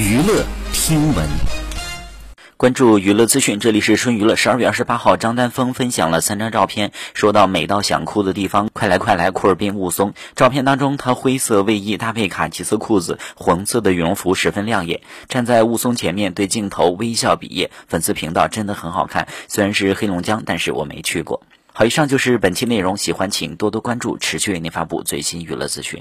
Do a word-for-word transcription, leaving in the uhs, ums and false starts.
娱乐听闻，关注娱乐资讯，这里是春娱乐。十二月二十八号，张丹峰分享了三张照片，说到美到想哭的地方，快来快来，库尔滨雾凇。照片当中，他灰色卫衣搭配卡其色裤子，黄色的羽绒服十分亮眼，站在雾凇前面对镜头微笑比耶。粉丝评到真的很好看，虽然是黑龙江，但是我没去过。好，以上就是本期内容，喜欢请多多关注，持续为您发布最新娱乐资讯。